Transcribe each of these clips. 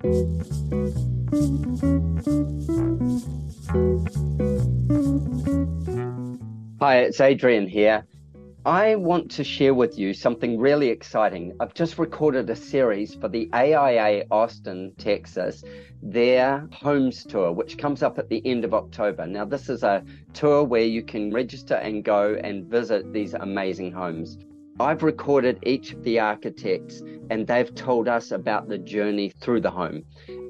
Hi, it's Adrian here. I want to share with you something really exciting. I've just recorded a series for the AIA Austin, Texas, their homes tour, which comes up at the end of October. Now, this is a tour where you can register and go and visit these amazing homes. I've recorded each of the architects and they've told us about the journey through the home.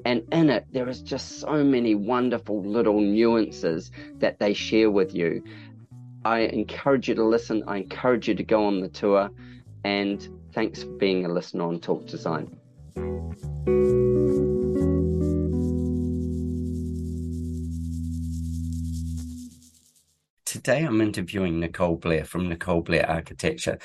And in it, there is just so many wonderful little nuances that they share with you. I encourage you to listen. I encourage you to go on the tour. And thanks for being a listener on Talk Design. Today, I'm interviewing Nicole Blair from Nicole Blair Architecture.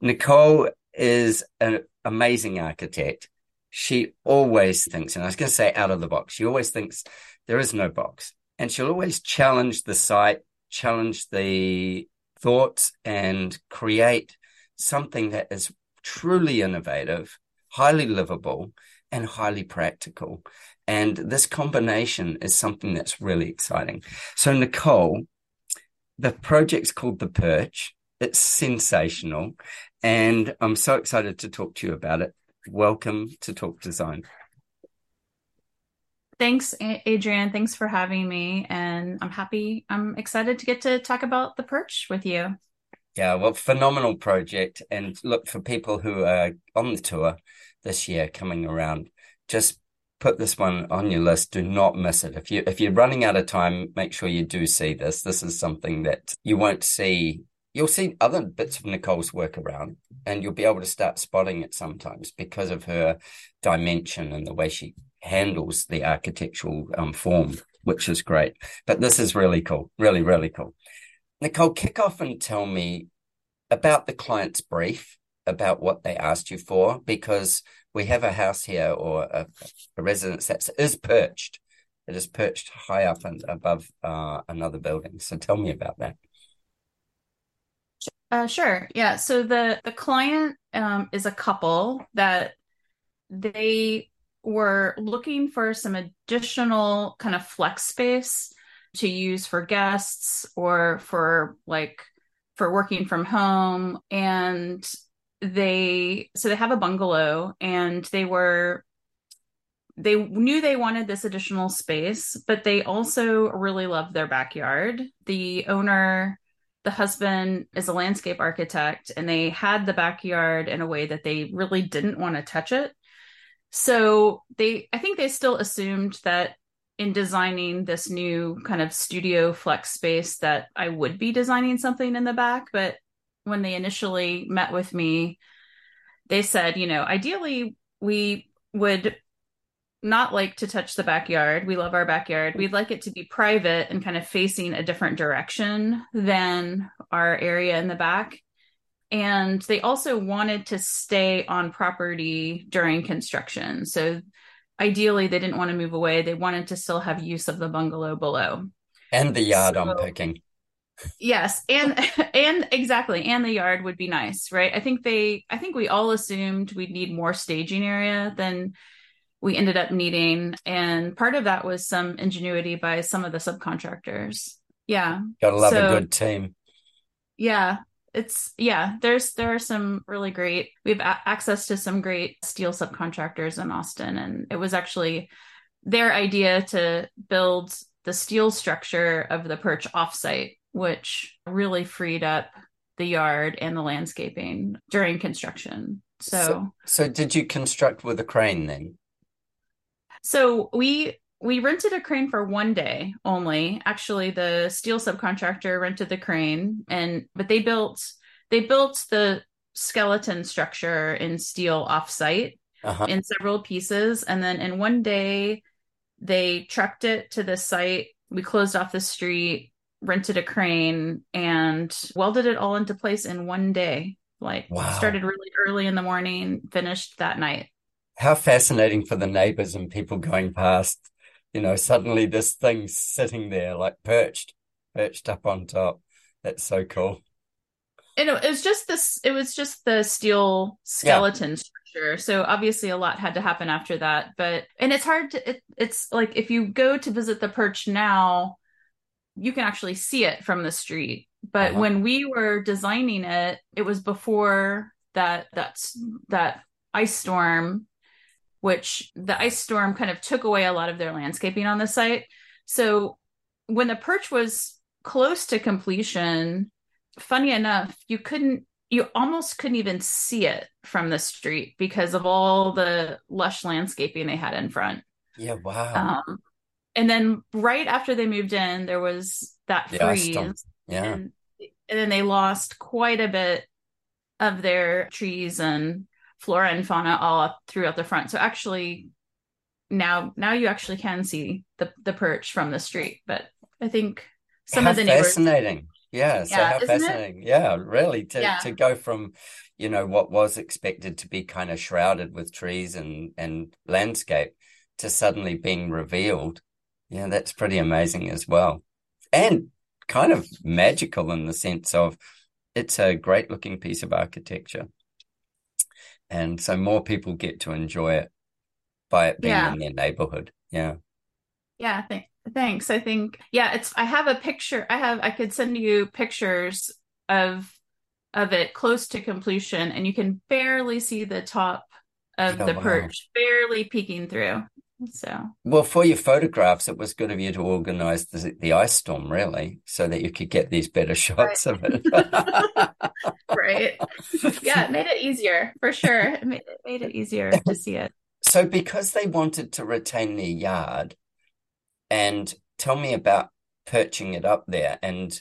Nicole is an amazing architect. She always thinks, and I was going to say out of the box, she always thinks there is no box. And she'll always challenge the site, challenge the thoughts, and create something that is truly innovative, highly livable, and highly practical. And this combination is something that's really exciting. So, Nicole, the project's called The Perch. It's sensational. And I'm so excited to talk to you about it. Welcome to Talk Design. Thanks, Adrian. Thanks for having me. And I'm excited to get to talk about The Perch with you. Yeah, well, phenomenal project. And look, for people who are on the tour this year coming around, just put this one on your list. Do not miss it. If you're running out of time, make sure you do see this. This is something that you won't see. You'll see other bits of Nicole's work around, and you'll be able to start spotting it sometimes because of her dimension and the way she handles the architectural form, which is great. But this is really cool, really, really cool. Nicole, kick off and tell me about the client's brief, about what they asked you for, because we have a house here or a residence that is perched. It is perched high up and above another building. So tell me about that. Sure. Yeah. So the client is a couple that they were looking for some additional kind of flex space to use for guests or for working from home. And they have a bungalow, and they knew they wanted this additional space, but they also really loved their backyard. The owner, the husband, is a landscape architect, and they had the backyard in a way that they really didn't want to touch it. So I think they still assumed that in designing this new kind of studio flex space that I would be designing something in the back. But when they initially met with me, they said, ideally we would not like to touch the backyard. We love our backyard. We'd like it to be private and kind of facing a different direction than our area in the back. And they also wanted to stay on property during construction. So ideally, they didn't want to move away. They wanted to still have use of the bungalow below. And the yard, I'm picking. Yes. And exactly. And the yard would be nice, right? I think we all assumed we'd need more staging area than we ended up needing. And part of that was some ingenuity by some of the subcontractors. Yeah. Gotta love a good team. Yeah. There are some really great, we have access to some great steel subcontractors in Austin. And it was actually their idea to build the steel structure of the perch offsite, which really freed up the yard and the landscaping during construction. So did you construct with a crane then? So we rented a crane for one day only. Actually, the steel subcontractor rented the crane, but they built the skeleton structure in steel offsite in several pieces, and then in one day they trucked it to the site. We closed off the street, rented a crane, and welded it all into place in one day. Started really early in the morning, finished that night. How fascinating for the neighbors and people going past. Suddenly this thing's sitting there like perched up on top. That's so cool. And it was just this, it was just the steel skeleton structure. So obviously a lot had to happen after that, but, and it's hard to, it's like, if you go to visit the Perch now, you can actually see it from the street. But when we were designing it, it was before that ice storm, which the ice storm kind of took away a lot of their landscaping on the site. So when the Perch was close to completion, funny enough, you almost couldn't even see it from the street because of all the lush landscaping they had in front. Yeah, wow. And then right after they moved in, there was that freeze. Yeah. And then they lost quite a bit of their trees and flora and fauna all up throughout the front. So actually now you actually can see the Perch from the street, but I think some of the neighbors... Fascinating. Yeah, so how fascinating. Yeah, really, to go from, you know, what was expected to be kind of shrouded with trees and landscape to suddenly being revealed. Yeah, that's pretty amazing as well. And kind of magical in the sense of it's a great looking piece of architecture. And so more people get to enjoy it by it being in their neighborhood. Yeah. Yeah, Thanks. I think, I have a picture. I could send you pictures of it close to completion, and you can barely see the top of the Perch, barely peeking through. So, well, for your photographs, it was good of you to organize the ice storm, really, so that you could get these better shots of it. Right. Yeah, it made it easier, for sure. It made it easier to see it. So because they wanted to retain their yard, and tell me about perching it up there and,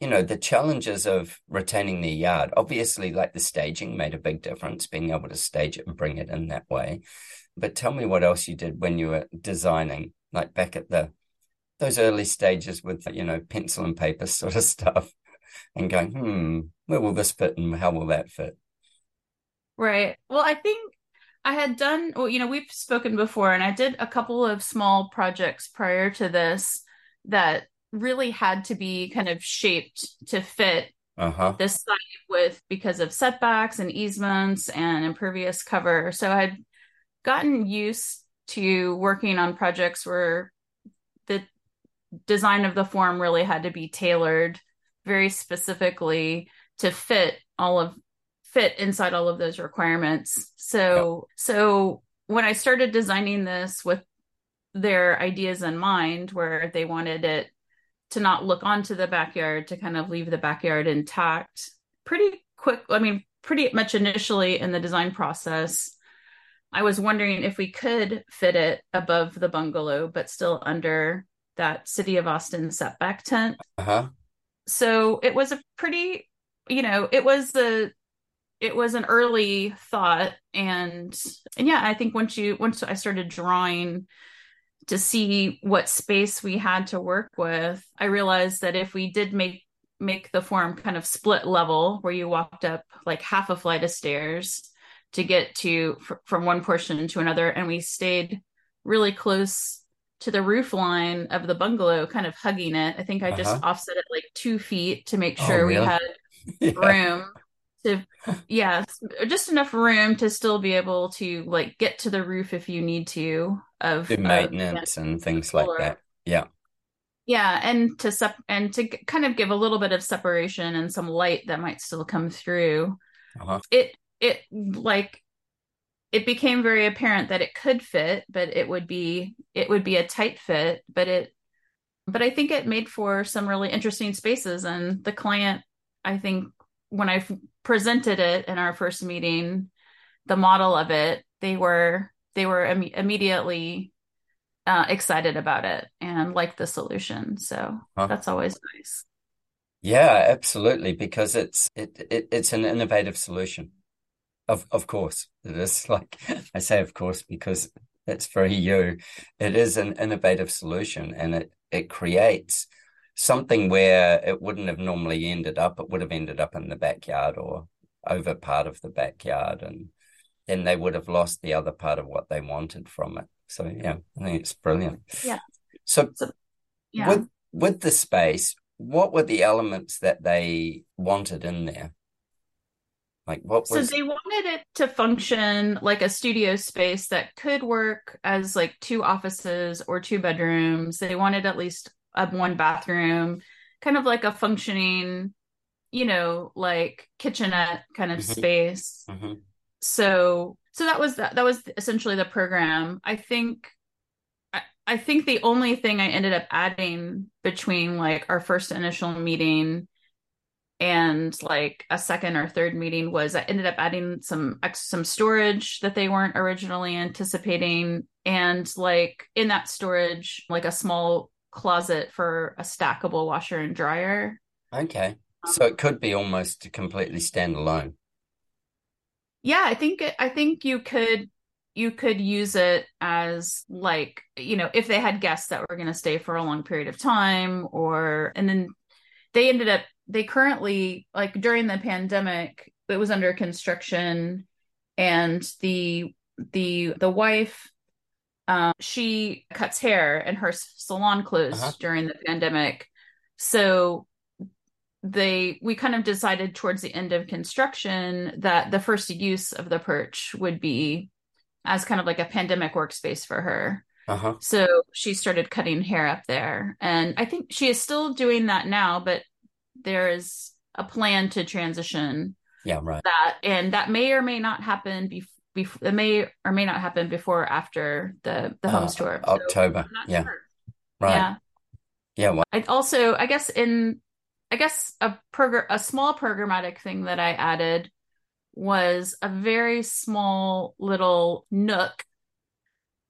you know, the challenges of retaining their yard. Obviously, like the staging made a big difference, being able to stage it and bring it in that way. But tell me what else you did when you were designing, like back at those early stages with, you know, pencil and paper sort of stuff and going, where will this fit and how will that fit? Right. Well, I think I had done, well, you know, we've spoken before, and I did a couple of small projects prior to this that really had to be kind of shaped to fit this site because of setbacks and easements and impervious cover. So I'd gotten used to working on projects where the design of the form really had to be tailored very specifically to fit inside all of those requirements. So when I started designing this with their ideas in mind, where they wanted it to not look onto the backyard, to kind of leave the backyard intact, pretty much initially in the design process, I was wondering if we could fit it above the bungalow, but still under that City of Austin setback tent. So it was it was an early thought. And yeah, I think once I started drawing to see what space we had to work with, I realized that if we did make the form kind of split level, where you walked up like half a flight of stairs to get to from one portion to another, and we stayed really close to the roof line of the bungalow, kind of hugging it. I think I just offset it like 2 feet to make sure we had room. Just enough room to still be able to like get to the roof if you need to, of the maintenance and things like that. Yeah, and to kind of give a little bit of separation and some light that might still come through. It became very apparent that it could fit, but it would be a tight fit. But I think it made for some really interesting spaces, and the client, I think, when I presented it in our first meeting, the model of it, they were immediately excited about it and liked the solution. So that's always nice. Yeah, absolutely. Because it's an innovative solution. Of course it is, like I say, of course, because it's very you. It is an innovative solution, and it creates something where it wouldn't have normally ended up. It would have ended up in the backyard or over part of the backyard, and then they would have lost the other part of what they wanted from it. So, yeah, I think it's brilliant. Yeah. So with the space, what were the elements that they wanted in there? Like what was... So they wanted it to function like a studio space that could work as like two offices or two bedrooms. They wanted at least one bathroom, kind of like a functioning, you know, like kitchenette kind of space. Mm-hmm. So that was essentially the program. I think the only thing I ended up adding between like our first initial meeting and like a second or third meeting was I ended up adding some storage that they weren't originally anticipating. And like in that storage, like a small closet for a stackable washer and dryer. Okay. So it could be almost completely standalone. Yeah, I think you could use it as like, you know, if they had guests that were going to stay for a long period of time, or, and then they currently, like during the pandemic, it was under construction, and the wife, she cuts hair and her salon closed during the pandemic. So we kind of decided towards the end of construction that the first use of the Perch would be as kind of like a pandemic workspace for her. So she started cutting hair up there, and I think she is still doing that now, but there is a plan to transition that, and that may or may not happen it may or may not happen before or after the home store. October. So yeah. Sure. Right. Yeah. Yeah. Well. I guess a small programmatic thing that I added was a very small little nook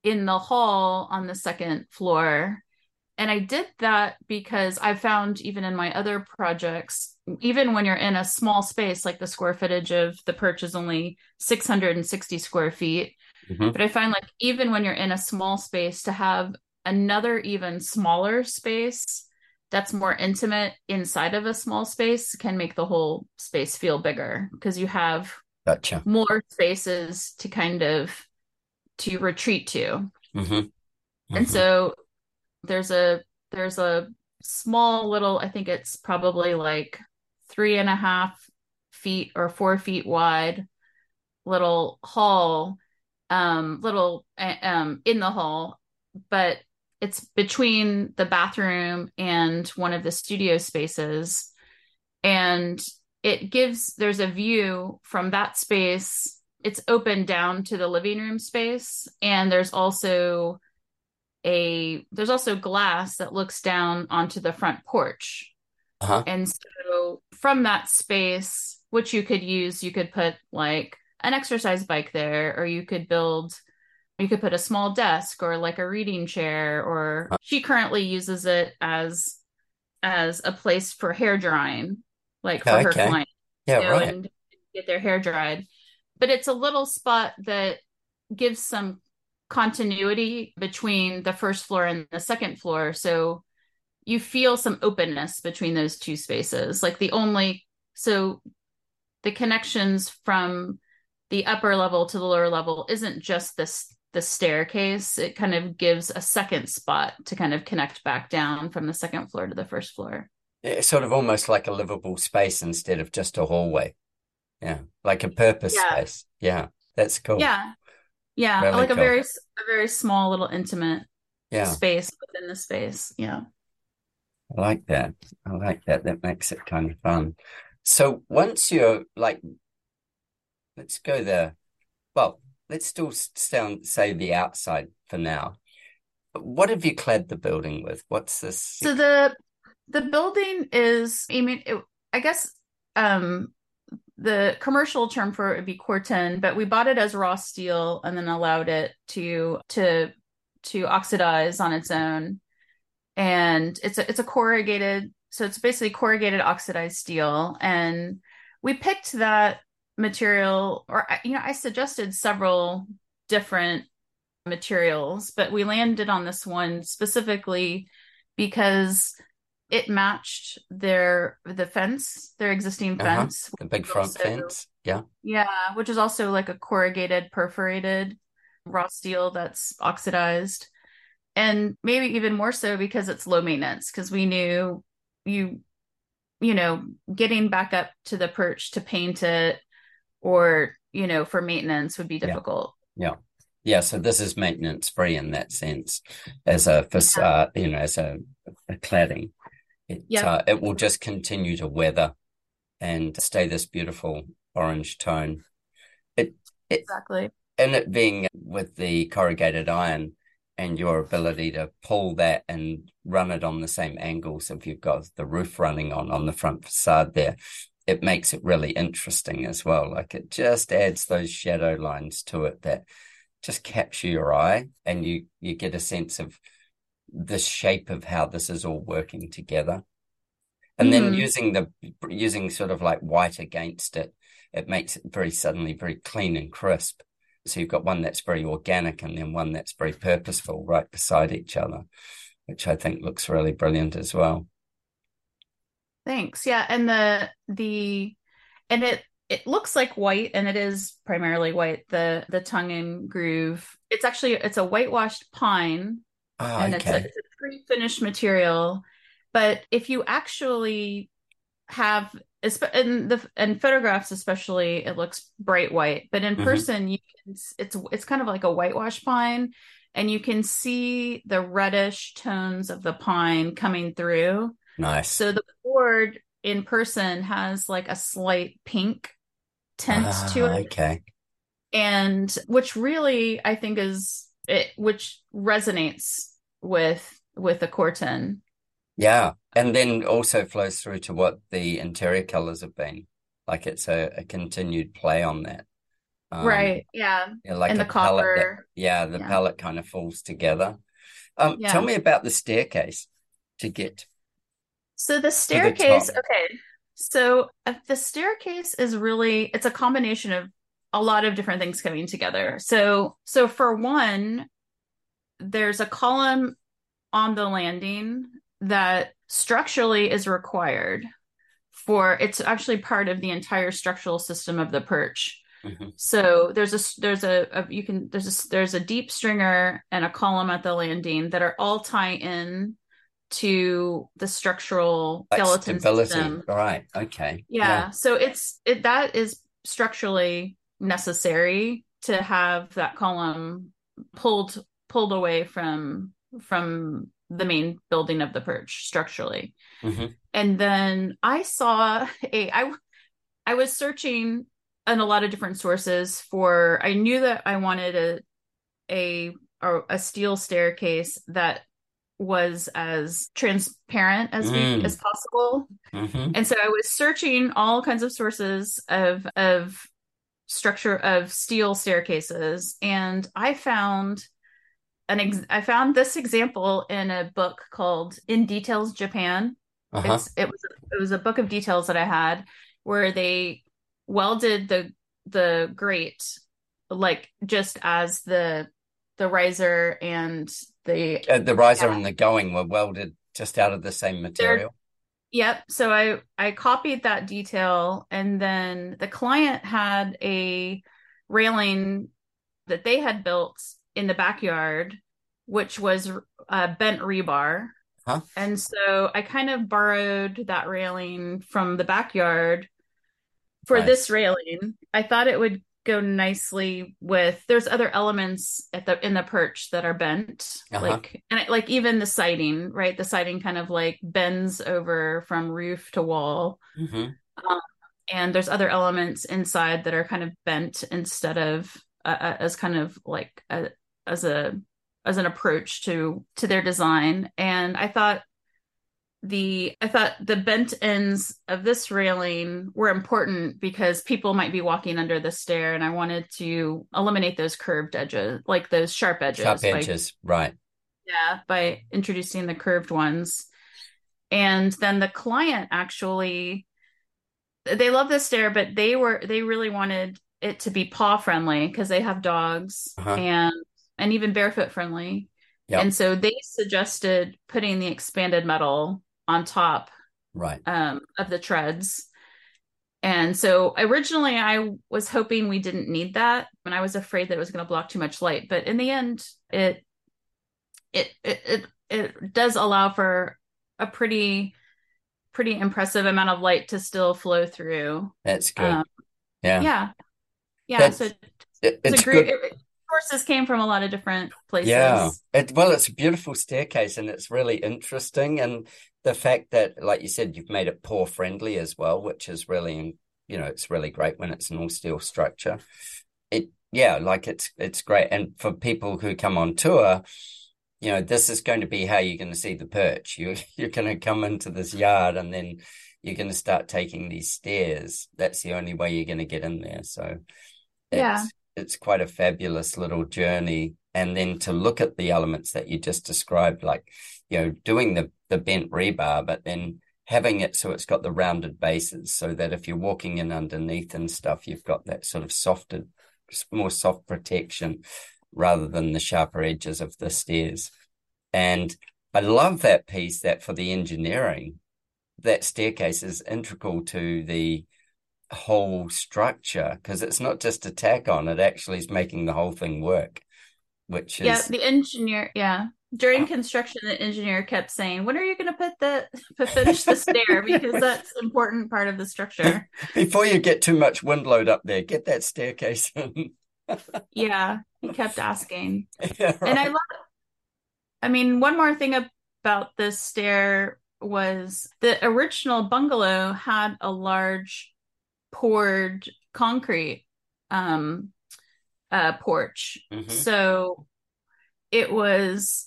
in the hall on the second floor. And I did that because I found even in my other projects, even when you're in a small space, like the square footage of the Perch is only 660 square feet. Mm-hmm. But I find like even when you're in a small space, to have another even smaller space that's more intimate inside of a small space can make the whole space feel bigger, because you have more spaces to kind of to retreat to. Mm-hmm. Mm-hmm. And so there's a small little, I think it's probably like 3.5 feet or 4 feet wide little hall, in the hall, but it's between the bathroom and one of the studio spaces. And there's a view from that space. It's open down to the living room space. And there's also glass that looks down onto the front porch. And so from that space, which you could put like an exercise bike there, or you could put a small desk or like a reading chair, or she currently uses it as a place for hair drying, like for her clients, and get their hair dried. But it's a little spot that gives some continuity between the first floor and the second floor. So you feel some openness between those two spaces. Like the connections from the upper level to the lower level isn't just the staircase. It kind of gives a second spot to kind of connect back down from the second floor to the first floor. It's sort of almost like a livable space instead of just a hallway. Yeah. Like a purpose space. Yeah. That's cool. Yeah. Yeah. Really like cool. a very small little intimate space within the space. Yeah. I like that. That makes it kind of fun. So once you're like, let's go there. Well, let's still say the outside for now. What have you clad the building with? What's this? So the building is, I mean, the commercial term for it would be Corten, but we bought it as raw steel and then allowed it to oxidize on its own. And it's a corrugated, so it's basically corrugated oxidized steel. And we picked that material, or, you know, I suggested several different materials, but we landed on this one specifically because it matched their existing fence, the big front fence. Yeah. Which is also like a corrugated, perforated raw steel that's oxidized. And maybe even more so because it's low maintenance, because we knew you know, getting back up to the Perch to paint it or, you know, for maintenance would be difficult. Yeah. Yeah. So this is maintenance free in that sense as a facade, you know, as a cladding. It will just continue to weather and stay this beautiful orange tone. Exactly. And it being with the corrugated iron and your ability to pull that and run it on the same angle. So if you've got the roof running on the front facade there, it makes it really interesting as well. Like it just adds those shadow lines to it that just capture your eye, and you get a sense of the shape of how this is all working together. And then using sort of like white against it, it makes it very suddenly very clean and crisp. So you've got one that's very organic and then one that's very purposeful right beside each other, which I think looks really brilliant as well. Thanks. Yeah. And it looks like white, and it is primarily white, the tongue and groove. It's actually, it's a whitewashed pine, it's a pre-finished material. But if you actually have, in photographs especially, it looks bright white. But in person, it's kind of like a whitewash pine, and you can see the reddish tones of the pine coming through. Nice. So the board in person has like a slight pink tint to it. Okay. And which really, I think which resonates with the Corten. Yeah. And then also flows through to what the interior colors have been. Like it's a continued play on that. Right. Yeah. You know, like and the copper. Palette kind of falls together. Tell me about the staircase to get. So the staircase. Okay. So the staircase is really, it's a combination of a lot of different things coming together. So for one, there's a column on the landing that structurally is required for, it's actually part of the entire structural system of the perch. So there's a deep stringer and a column at the landing that are all tie in to the structural skeleton system. Right. Okay. Yeah. So that is structurally necessary to have that column pulled away from the main building of the perch structurally. And then I saw I was searching in a lot of different sources for, I knew that I wanted a steel staircase that was as transparent as possible. And so I was searching all kinds of sources of structure of steel staircases. And I found this example in a book called In Details Japan. It was a book of details that I had where they welded the grate like just as the riser and the riser and the going were welded just out of the same material. Yep. So I copied that detail, and then the client had a railing that they had built in the backyard, which was bent rebar. And so I kind of borrowed that railing from the backyard for this railing. I thought it would go nicely with, there's other elements in the perch that are bent, like even the siding, right? The siding kind of like bends over from roof to wall. And there's other elements inside that are kind of bent instead of as kind of like as an approach to their design. And I thought the bent ends of this railing were important because people might be walking under the stair, and I wanted to eliminate those curved edges, like those sharp edges. Right. Yeah, by introducing the curved ones. And then the client actually, they love the stair, but they really wanted it to be paw friendly because they have dogs and even barefoot friendly. And so they suggested putting the expanded metal on top of the treads. And so originally I was hoping we didn't need that, and I was afraid that it was going to block too much light, but in the end it does allow for a pretty impressive amount of light to still flow through. That's good. Yeah. Yeah, so it's a great. Courses came from a lot of different places. Yeah, it's a beautiful staircase, and it's really interesting. And the fact that, like you said, you've made it pour friendly as well, which is really, it's really great when it's an all steel structure. It's great. And for people who come on tour, this is going to be how you're going to see the Perch. You're going to come into this yard, and then you're going to start taking these stairs. That's the only way you're going to get in there. So it's quite a fabulous little journey. And then to look at the elements that you just described, like, doing the bent rebar, but then having it so it's got the rounded bases, so that if you're walking in underneath and stuff, you've got that sort of softer, more soft protection rather than the sharper edges of the stairs. And I love that piece that for the engineering, that staircase is integral to the whole structure, because it's not just a tack on, it actually is making the whole thing work, which is during construction the engineer kept saying, when are you going to finish the stair, because that's an important part of the structure. Before you get too much wind load up there, get that staircase in. Yeah, he kept asking. Yeah, right. And one more thing about this stair was the original bungalow had a large poured concrete porch. Mm-hmm. So it was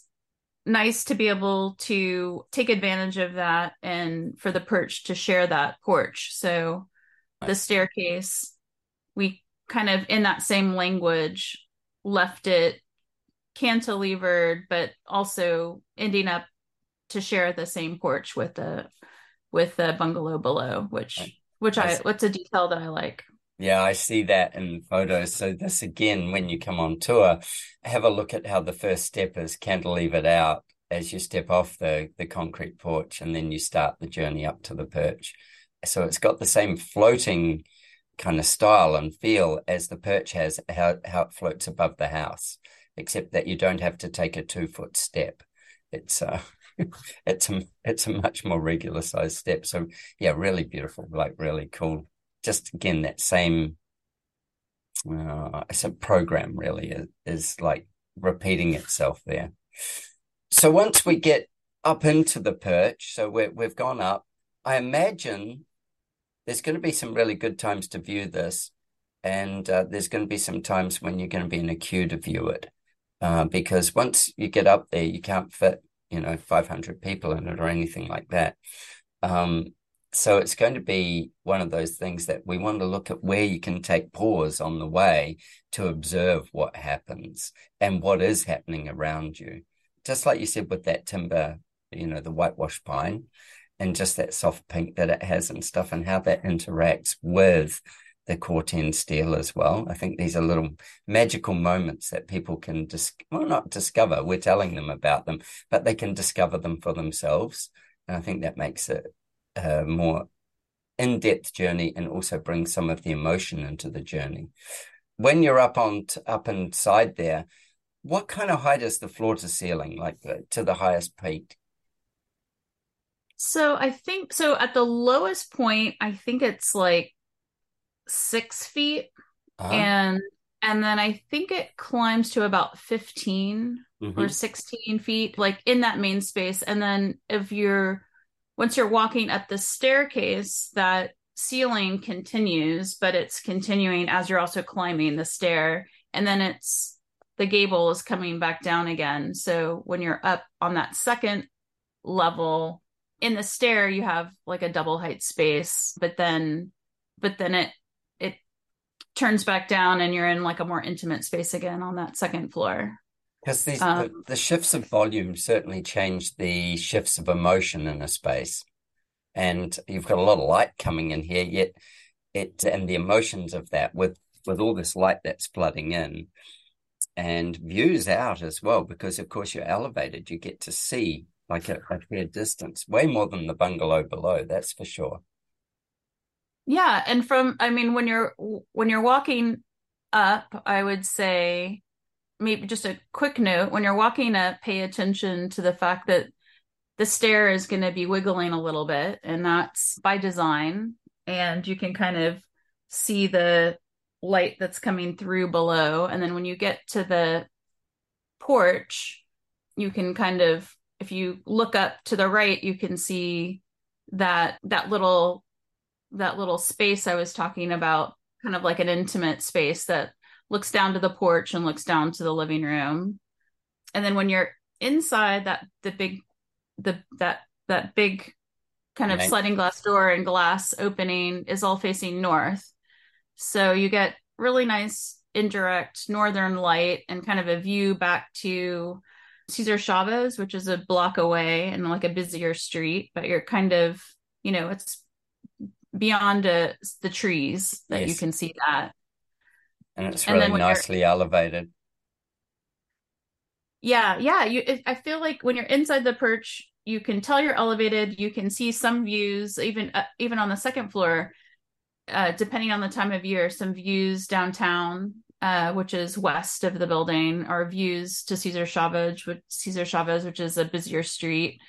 nice to be able to take advantage of that and for the Perch to share that porch. So the staircase, we kind of in that same language left it cantilevered, but also ending up to share the same porch with the bungalow below, which is a detail that I like. Yeah, I see that in photos. So this, again, when you come on tour, have a look at how the first step is cantilevered out as you step off the concrete porch, and then you start the journey up to the Perch. So it's got the same floating kind of style and feel as the Perch has, how it floats above the house, except that you don't have to take a 2-foot step. It's a much more regular sized step. So yeah, really beautiful, like really cool. Just again, that same it's a program really is like repeating itself there. So once we get up into the Perch, so we've gone up, I imagine there's going to be some really good times to view this, and there's going to be some times when you're going to be in a queue to view it, because once you get up there, you can't fit 500 people in it or anything like that. So it's going to be one of those things that we want to look at, where you can take pause on the way to observe what happens and what is happening around you. Just like you said with that timber, the whitewash pine and just that soft pink that it has and stuff, and how that interacts with the Corten steel as well. I think these are little magical moments that people can not discover. We're telling them about them, but they can discover them for themselves. And I think that makes it a more in-depth journey, and also brings some of the emotion into the journey. When you're up inside there, what kind of height is the floor to ceiling, like to the highest peak? So I think, at the lowest point, I think it's like 6 feet. Uh-huh. and then I think it climbs to about 15 mm-hmm. or 16 feet, like in that main space. And then once you're walking up the staircase, that ceiling continues, but it's continuing as you're also climbing the stair, and then it's the gable is coming back down again. So when you're up on that second level in the stair, you have like a double height space, but then it turns back down and you're in like a more intimate space again on that second floor. Because the shifts of volume certainly change the shifts of emotion in a space. And you've got a lot of light coming in here, yet and the emotions of that with all this light that's flooding in, and views out as well, because of course you're elevated, you get to see like a fair distance, way more than the bungalow below, that's for sure. Yeah, and when you're walking up, I would say maybe just a quick note, when you're walking up, pay attention to the fact that the stair is going to be wiggling a little bit, and that's by design, and you can kind of see the light that's coming through below. And then when you get to the porch, you can kind of, if you look up to the right, you can see that little space I was talking about, kind of like an intimate space that looks down to the porch and looks down to the living room. And then when you're inside that big kind of sliding glass door and glass opening is all facing north. So you get really nice indirect northern light and kind of a view back to Cesar Chavez, which is a block away and like a busier street, but you're kind of, you know, it's beyond the trees that you can see that. And it's really nicely elevated. Yeah. Yeah. I feel like when you're inside the perch, you can tell you're elevated. You can see some views, even on the second floor, depending on the time of year, some views downtown, which is west of the building, or views to Cesar Chavez, which is a busier street.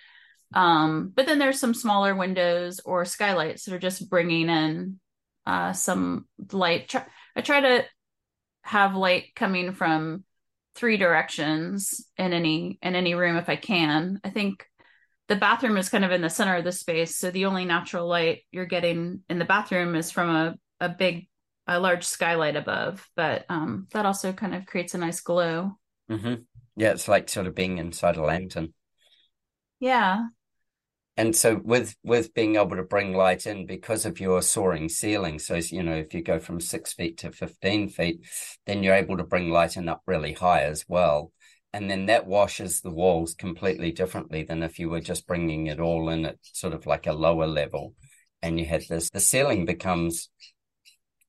But then there's some smaller windows or skylights that are just bringing in some light. I try to have light coming from three directions in any room if I can. I think the bathroom is kind of in the center of the space, so the only natural light you're getting in the bathroom is from a large skylight above, but that also kind of creates a nice glow. Mm-hmm. Yeah, it's like sort of being inside a lantern. Yeah. And so with being able to bring light in because of your soaring ceiling, so, you know, if you go from 6 feet to 15 feet, then you're able to bring light in up really high as well. And then that washes the walls completely differently than if you were just bringing it all in at sort of like a lower level. And you had this, the ceiling becomes,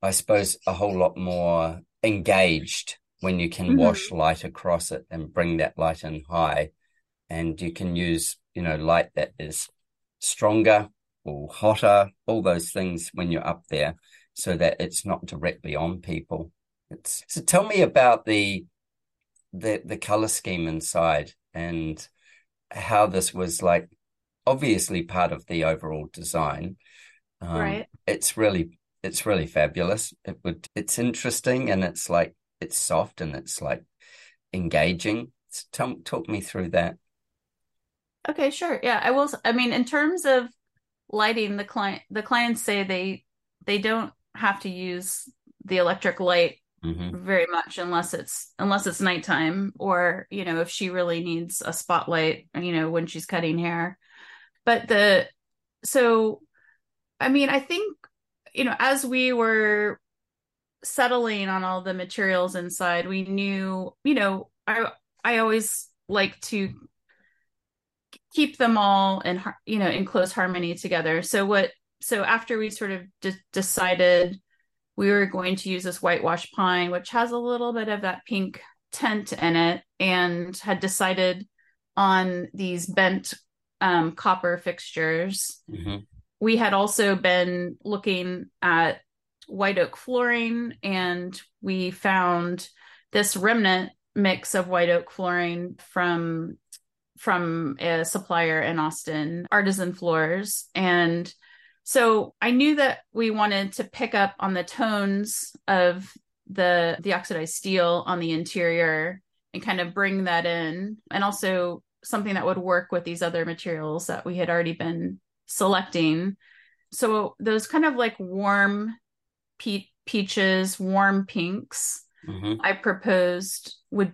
I suppose, a whole lot more engaged when you can wash light across it and bring that light in high. And you can use, you know, light that is stronger or hotter, all those things when you're up there, so that it's not directly on people. So tell me about the color scheme inside and how this was, like, obviously part of the overall design. Right. It's really fabulous. It's interesting, and it's like, it's soft and it's like engaging. So talk me through that. Okay, sure. Yeah, I will. I mean, in terms of lighting, the clients say they don't have to use the electric light very much unless it's nighttime, or, you know, if she really needs a spotlight, you know, when she's cutting hair. But I mean, I think, you know, as we were settling on all the materials inside, we knew, you know, I always like to keep them all in, you know, in close harmony together. So after we sort of decided we were going to use this whitewash pine, which has a little bit of that pink tint in it, and had decided on these bent copper fixtures. Mm-hmm. We had also been looking at white oak flooring, and we found this remnant mix of white oak flooring from a supplier in Austin, Artisan Floors. And so I knew that we wanted to pick up on the tones of the oxidized steel on the interior and kind of bring that in. And also something that would work with these other materials that we had already been selecting. So those kind of like warm peaches, warm pinks, I proposed would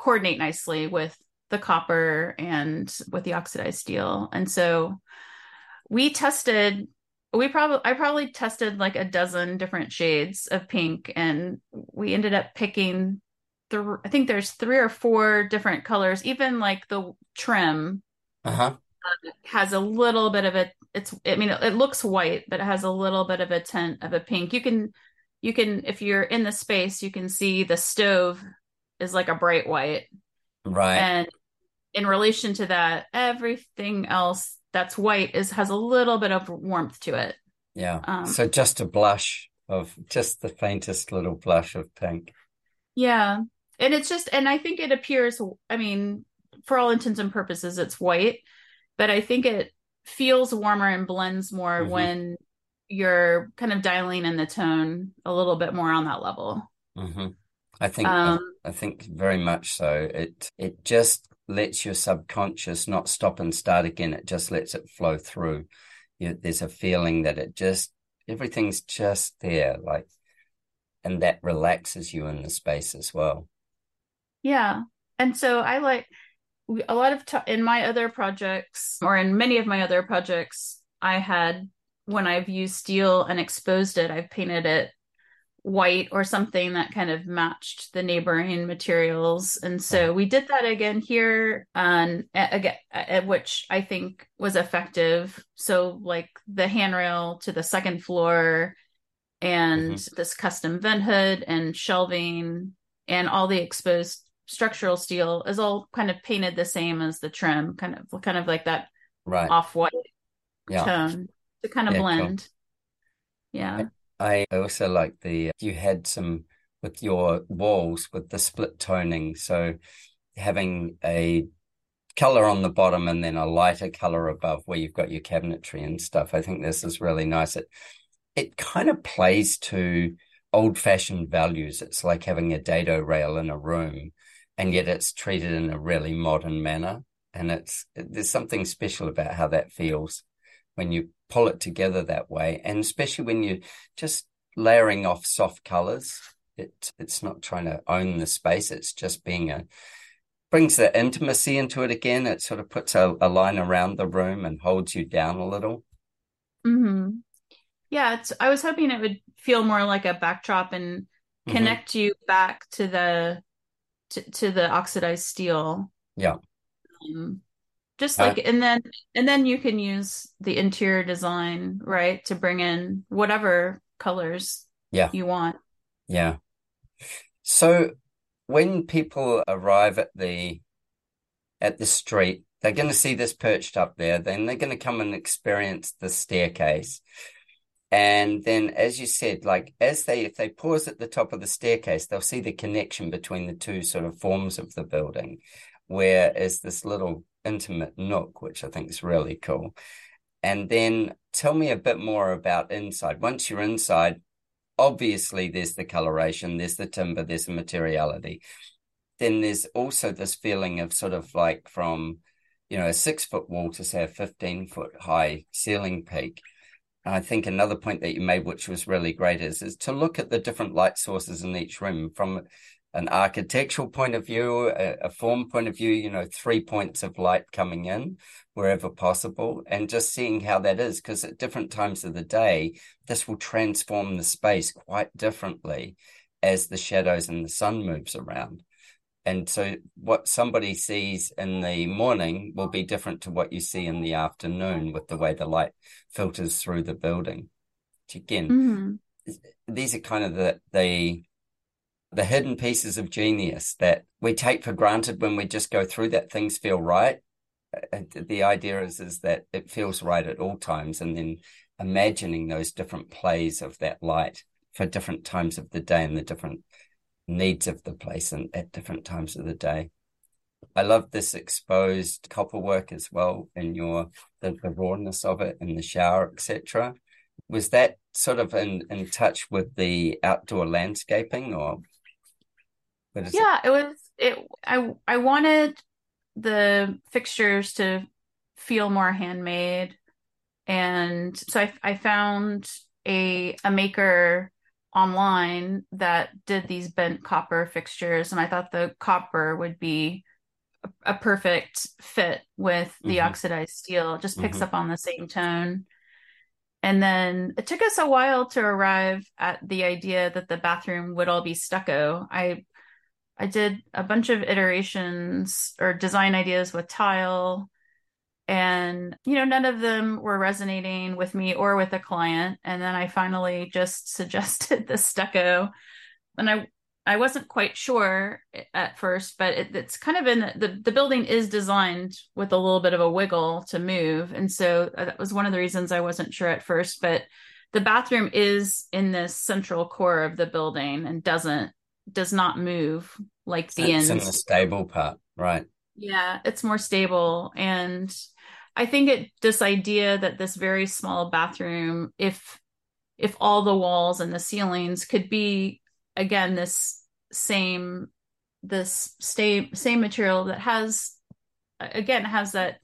coordinate nicely with the copper and with the oxidized steel. And so I probably tested like a dozen different shades of pink, and we ended up picking I think there's 3 or 4 different colors. Even like the trim has a little bit of it looks white, but it has a little bit of a tint of a pink. You can, if you're in the space, you can see the stove is like a bright white. Right. And in relation to that, everything else that's white has a little bit of warmth to it. Yeah. So just a blush of just the faintest little blush of pink. Yeah. And it's just, and I think it appears, I mean, for all intents and purposes, it's white, but I think it feels warmer and blends more when you're kind of dialing in the tone a little bit more on that level. Mm-hmm. I think very much so. It just lets your subconscious not stop and start again. It just lets it flow through. There's a feeling that everything's just there, like, and that relaxes you in the space as well. Yeah. And so I like a lot of in my other projects, or in many of my other projects, when I've used steel and exposed it, I've painted it white or something that kind of matched the neighboring materials. And so we did that again here, and again, which I think was effective. So like the handrail to the second floor, and this custom vent hood and shelving and all the exposed structural steel is all kind of painted the same as the trim, kind of like that off-white tone to kind of blend. Cool. Yeah. I also like you had some with your walls with the split toning. So having a color on the bottom and then a lighter color above where you've got your cabinetry and stuff. I think this is really nice. It kind of plays to old fashioned values. It's like having a dado rail in a room, and yet it's treated in a really modern manner. And there's something special about how that feels when you pull it together that way, and especially when you're just layering off soft colors. It's not trying to own the space. It's just brings the intimacy into it again. It sort of puts a line around the room and holds you down a little. Mm-hmm. Yeah, I was hoping it would feel more like a backdrop and connect you back to the oxidized steel. Yeah. And then you can use the interior design, right, to bring in whatever colors you want. Yeah. So when people arrive at the street, they're going to see this perched up there. Then they're going to come and experience the staircase. And then, as you said, like if they pause at the top of the staircase, they'll see the connection between the two sort of forms of the building, where is this little intimate nook, which I think is really cool. And then tell me a bit more about inside. Once you're inside, obviously there's the coloration, there's the timber, there's the materiality. Then there's also this feeling of sort of like from, a 6-foot wall to say a 15-foot high ceiling peak. And I think another point that you made, which was really great, is to look at the different light sources in each room from an architectural point of view, a form point of view, 3 points of light coming in wherever possible, and just seeing how that is, because at different times of the day, this will transform the space quite differently as the shadows and the sun moves around. And so what somebody sees in the morning will be different to what you see in the afternoon with the way the light filters through the building. Which again, these are kind of the hidden pieces of genius that we take for granted when we just go through that things feel right. The idea is that it feels right at all times, and then imagining those different plays of that light for different times of the day and the different needs of the place and at different times of the day. I love this exposed copper work as well, and the rawness of it in the shower, etc. Was that sort of in touch with the outdoor landscaping, or what is it? It was I wanted the fixtures to feel more handmade, and so I found a maker online that did these bent copper fixtures, and I thought the copper would be a perfect fit with the oxidized steel. It just picks up on the same tone. And then it took us a while to arrive at the idea that the bathroom would all be stucco. I did a bunch of iterations or design ideas with tile, and none of them were resonating with me or with a client. And then I finally just suggested the stucco, and I wasn't quite sure at first, but it's kind of in the building is designed with a little bit of a wiggle to move. And so that was one of the reasons I wasn't sure at first, but the bathroom is in this central core of the building and does not move like the ends. It's in the stable part, right? Yeah, it's more stable. And I think this idea that this very small bathroom, if if all the walls and the ceilings could be, again, this same material that has, again, has that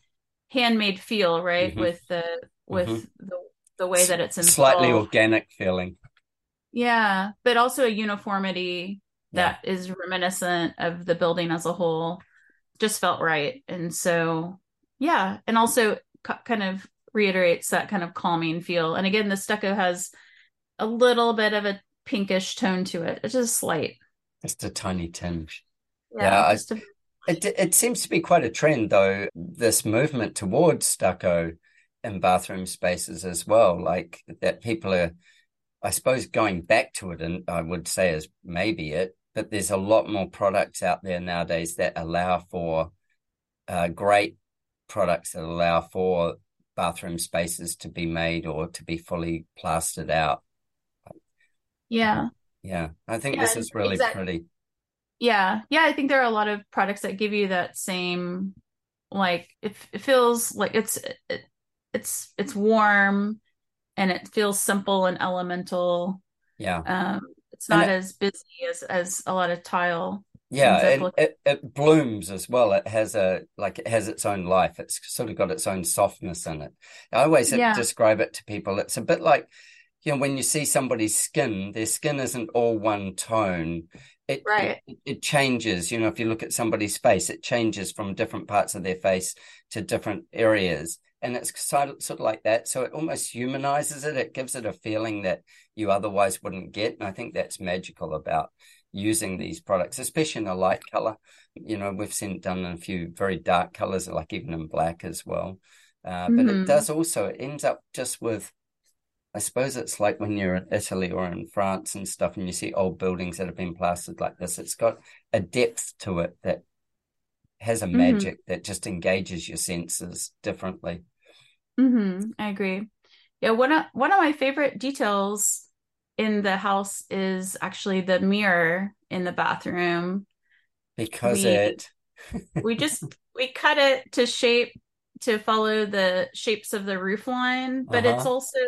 handmade feel, right? Mm-hmm. With the way that it's involved. Slightly organic feeling. Yeah, but also a uniformity that is reminiscent of the building as a whole. Just felt right. And so, yeah. And also kind of reiterates that kind of calming feel. And again, the stucco has a little bit of a pinkish tone to it. It's just slight. Just a tiny tinge. It seems to be quite a trend, though, this movement towards stucco in bathroom spaces as well. Like that people are, I suppose, going back to it, and I would say is maybe it, but there's a lot more products out there nowadays that allow for great products that allow for bathroom spaces to be made or to be fully plastered out. Yeah. Yeah. I think this is really pretty. Yeah. Yeah. I think there are a lot of products that give you that same, like, it feels like it's warm and it feels simple and elemental. Yeah. It's not as busy as a lot of tile. Yeah. It blooms as well. It has it has its own life. It's sort of got its own softness in it. I always describe it to people. It's a bit like, you know, when you see somebody's skin, their skin isn't all one tone. It changes. You know, if you look at somebody's face, it changes from different parts of their face to different areas. And it's sort of like that. So it almost humanizes it. It gives it a feeling that you otherwise wouldn't get. And I think that's magical about using these products, especially in a light color. You know, we've seen it done in a few very dark colors, like even in black as well. But it does also, it ends up just with, I suppose it's like when you're in Italy or in France and stuff and you see old buildings that have been plastered like this. It's got a depth to it that has a magic that just engages your senses differently. Mm-hmm. I agree. Yeah, one of my favorite details in the house is actually the mirror in the bathroom. Because we cut it to follow the shapes of the roof line, but it's also,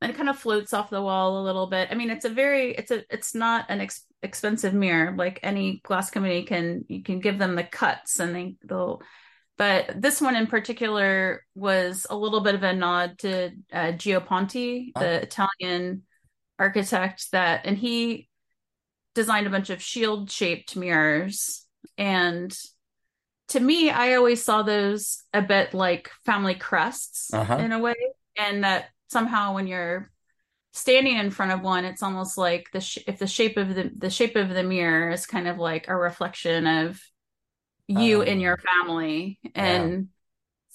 and it kind of floats off the wall a little bit. I mean, it's not an expensive mirror. Like any glass company you can give them the cuts and they'll, but this one in particular was a little bit of a nod to Gio Ponti, the Italian architect and he designed a bunch of shield shaped mirrors. And to me, I always saw those a bit like family crests in a way. And that, somehow when you're standing in front of one, it's almost like if the shape of the shape of the mirror is kind of like a reflection of you and your family. And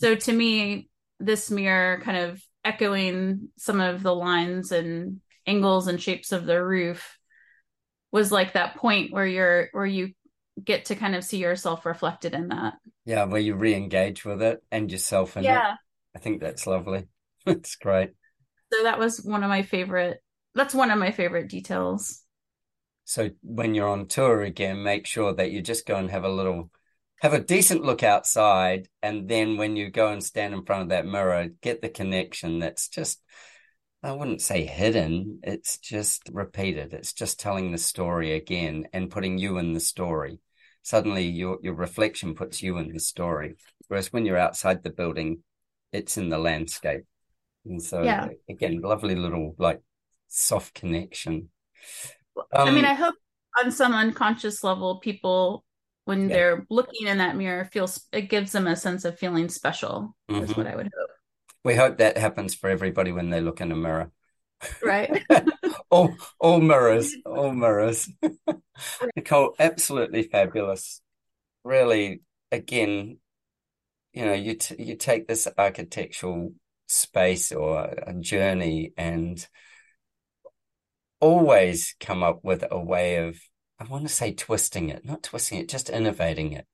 so to me, this mirror kind of echoing some of the lines and angles and shapes of the roof was like that point where you get to kind of see yourself reflected in that. Yeah. Where you re-engage with it and yourself in it. I think that's lovely. That's great. So that was one of my favorite details. So when you're on tour again, make sure that you just go and have a decent look outside. And then when you go and stand in front of that mirror, get the connection that's just, I wouldn't say hidden. It's just repeated. It's just telling the story again and putting you in the story. Suddenly your reflection puts you in the story. Whereas when you're outside the building, it's in the landscape. And so, again, lovely little, like, soft connection. I mean, I hope on some unconscious level, people, when they're looking in that mirror, it gives them a sense of feeling special, is what I would hope. We hope that happens for everybody when they look in a mirror. Right. all mirrors. Nicole, absolutely fabulous. Really, again, you know, you take this architectural space or a journey and always come up with a way of, I want to say twisting it, not twisting it, just innovating it.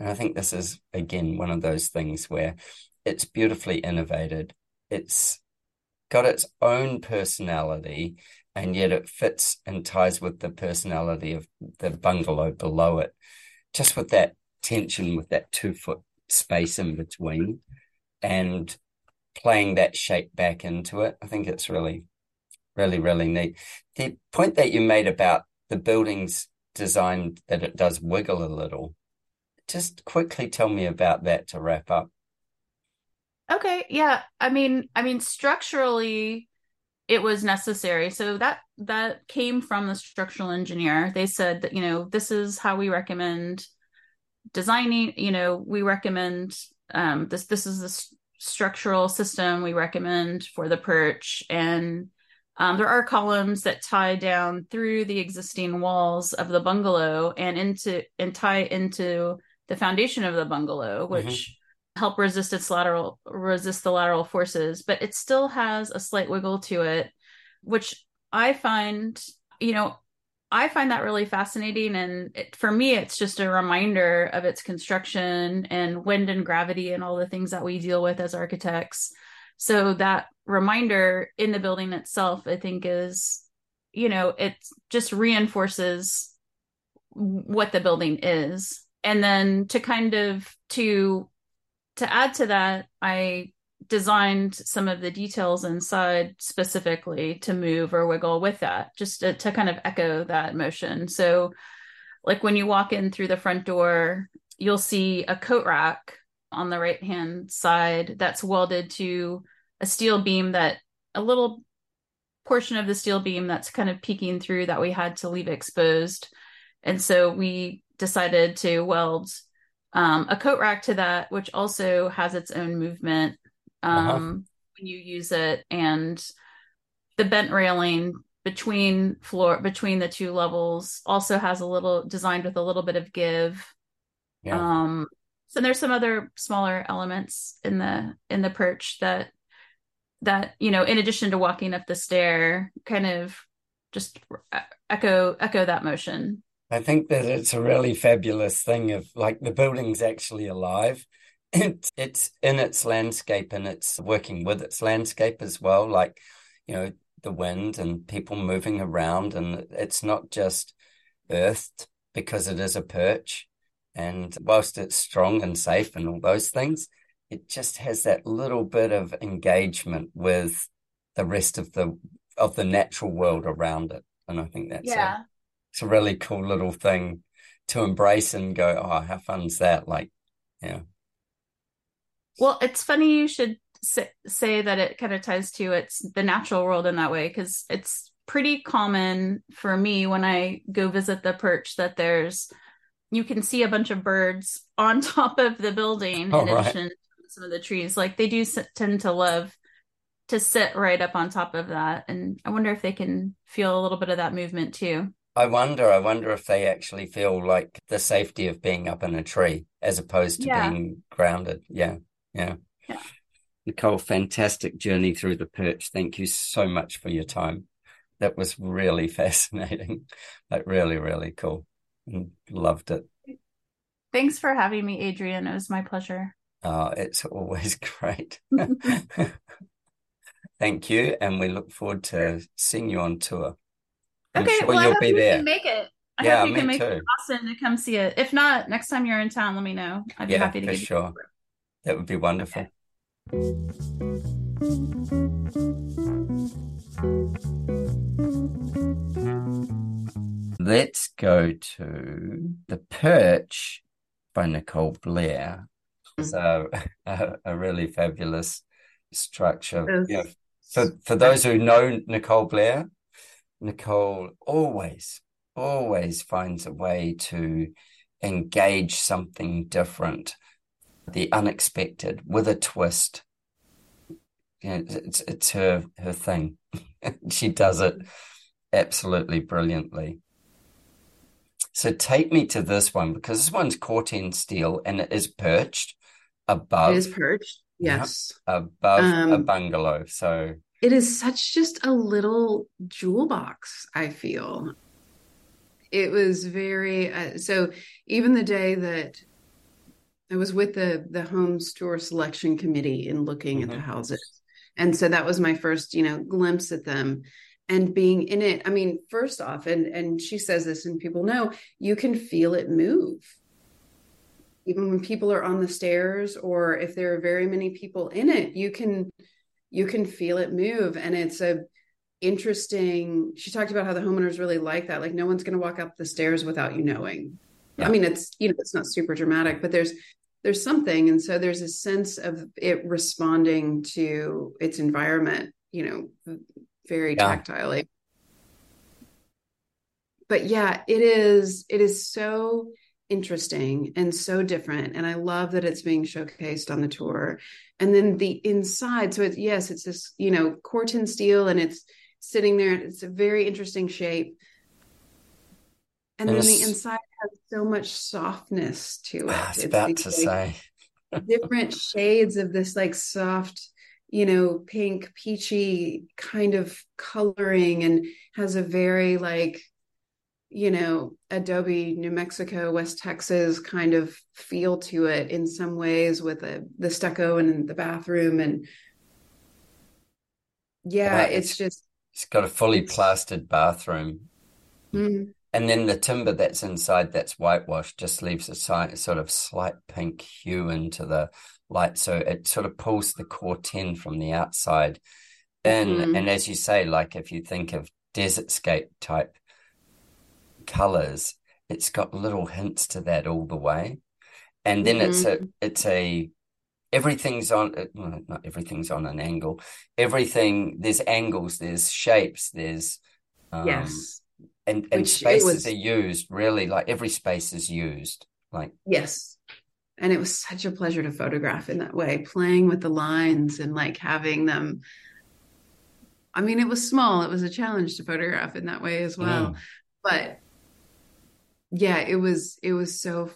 And I think this is, again, one of those things where it's beautifully innovated. It's got its own personality and yet it fits and ties with the personality of the bungalow below it, just with that tension, with that 2-foot space in between. And playing that shape back into it. I think it's really, Really, really neat. The point that you made about the building's design, that it does wiggle a little, just quickly tell me about that to wrap up. Okay, yeah. I mean, structurally, it was necessary. So that came from the structural engineer. They said that, this is how we recommend designing. We recommend this is the structural system we recommend for the perch. And there are columns that tie down through the existing walls of the bungalow and tie into the foundation of the bungalow, which help resist the lateral forces, but it still has a slight wiggle to it, which I find that really fascinating. And for me, it's just a reminder of its construction and wind and gravity and all the things that we deal with as architects. So that reminder in the building itself, I think, is, it just reinforces what the building is. And then to add to that, I designed some of the details inside specifically to move or wiggle with that, just to kind of echo that motion. So like when you walk in through the front door, you'll see a coat rack on the right-hand side that's welded to a steel beam, that a little portion of the steel beam that's kind of peeking through that we had to leave exposed. And so we decided to weld a coat rack to that, which also has its own movement when you use it, and the bent railing between the two levels also has designed with a little bit of give. Yeah. So there's some other smaller elements in the perch that in addition to walking up the stair, kind of just echo that motion. I think that it's a really fabulous thing of like the building's actually alive. It's in its landscape and it's working with its landscape as well. Like, the wind and people moving around, and it's not just earthed because it is a perch. And whilst it's strong and safe and all those things, it just has that little bit of engagement with the rest of the natural world around it. And I think that's It's a really cool little thing to embrace and go, oh, how fun's that? Like, yeah. Well, it's funny you should say that it kind of ties to the natural world in that way, because it's pretty common for me when I go visit the perch that you can see a bunch of birds on top of the building addition to some of the trees. Like they do tend to love to sit right up on top of that. And I wonder if they can feel a little bit of that movement too. I wonder if they actually feel like the safety of being up in a tree as opposed to being grounded. Yeah. Nicole, fantastic journey through the perch. Thank you so much for your time. That was really fascinating. Like really, really cool. Loved it. Thanks for having me, Adrian. It was my pleasure. Oh, it's always great. Thank you. And we look forward to seeing you on tour. Okay, well, I hope you can make it. I hope you can make it to Austin to come see it. If not, next time you're in town, let me know. I'd be happy to give you. Yeah, for sure. That would be wonderful. Okay. Let's go to The Perch by Nicole Blair. It's a really fabulous structure. Yeah. For those who know Nicole Blair, Nicole always finds a way to engage something different, the unexpected, with a twist. It's her thing. She does it absolutely brilliantly. So take me to this one, because this one's Corten steel and it is perched above. It is perched, yes. Above a bungalow, so... It is such just a little jewel box, I feel. It was very, so even the day that I was with the home store selection committee and looking at the houses. And so that was my first, glimpse at them and being in it. I mean, first off, and she says this and people know, you can feel it move. Even when people are on the stairs or if there are very many people in it, you can feel it move. And it's interesting. She talked about how the homeowners really like that. Like, no one's going to walk up the stairs without you knowing. Yeah. I mean, it's, you know, it's not super dramatic, but there's something. And so there's a sense of it responding to its environment, you know, very tactilely. But yeah, it is so interesting and so different. And I love that it's being showcased on the tour. And then the inside. So it's, yes, it's this, you know, Corten steel, and it's sitting there, and it's a very interesting shape. And then the inside has so much softness to it. I was about to say. Different shades of this like soft, you know, pink, peachy kind of coloring, and has a very like, you know, Adobe, New Mexico, West Texas kind of feel to it in some ways, with the stucco and the bathroom. And yeah, it's got a fully plastered bathroom. Mm-hmm. And then the timber that's inside that's whitewashed just leaves a sort of slight pink hue into the light. So it sort of pulls the Corten from the outside in. Mm-hmm. And as you say, like if you think of desertscape type colors, it's got little hints to that all the way. And then mm-hmm. it's everything's on, well, not everything's on an angle. Everything, there's angles, there's shapes, there's yes. And which spaces are used, really, like every space is used. Like yes. And it was such a pleasure to photograph in that way, playing with the lines and like having them. I mean, it was small. It was a challenge to photograph in that way as well. Mm. But yeah, it was so,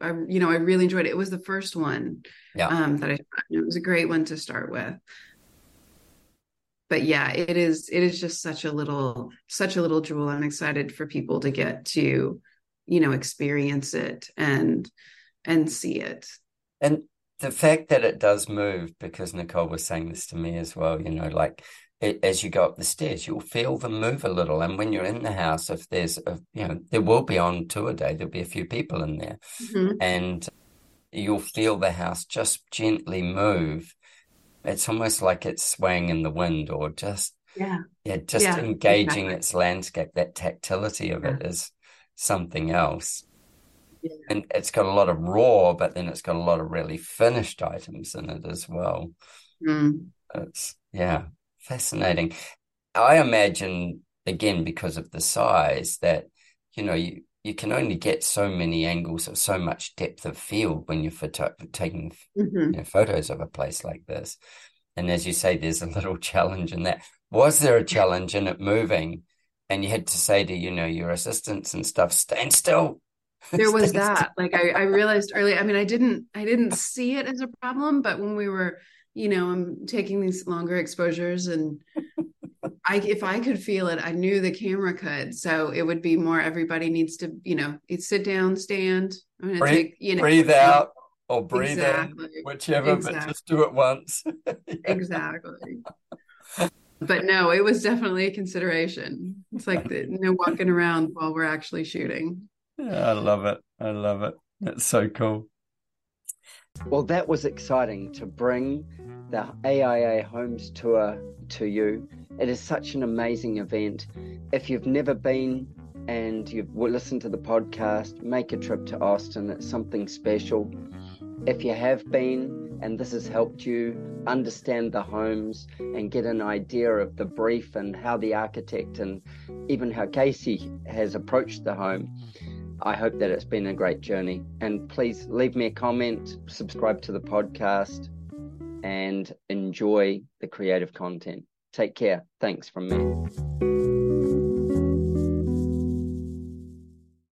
I really enjoyed it. It was the first one that I shot. It was a great one to start with. But yeah, it is just such a little jewel. I'm excited for people to get to, you know, experience it and see it. And the fact that it does move, because Nicole was saying this to me as well, you know, like as you go up the stairs, you'll feel them move a little. And when you're in the house, if there's there will be on tour day, there'll be a few people in there, mm-hmm. and you'll feel the house just gently move. It's almost like it's swaying in the wind, or just engaging exactly. its landscape. That tactility of it is something else. Yeah. And it's got a lot of raw, but then it's got a lot of really finished items in it as well. Mm. It's, fascinating. I imagine, again, because of the size, that, you know, you can only get so many angles or so much depth of field when you're taking mm-hmm. Photos of a place like this. And as you say, there's a little challenge in that. Was there a challenge in it moving? And you had to say to, your assistants and stuff, stand still. There was that. Like I realized early, I mean, I didn't see it as a problem, but when we were, I'm taking these longer exposures, and if I could feel it, I knew the camera could. So it would be more, everybody needs to, sit down, stand. I'm going to take, breathe out or breathe in, whichever, but just do it once. Yeah. Exactly. But no, it was definitely a consideration. It's like no walking around while we're actually shooting. Yeah, I love it. That's so cool. Well, that was exciting to bring the AIA Homes Tour to you. It is such an amazing event. If you've never been and you've listened to the podcast, make a trip to Austin. It's something special. If you have been and this has helped you understand the homes and get an idea of the brief and how the architect and even how Casey has approached the home, I hope that it's been a great journey. And please leave me a comment, subscribe to the podcast, and enjoy the creative content. Take care. Thanks from me.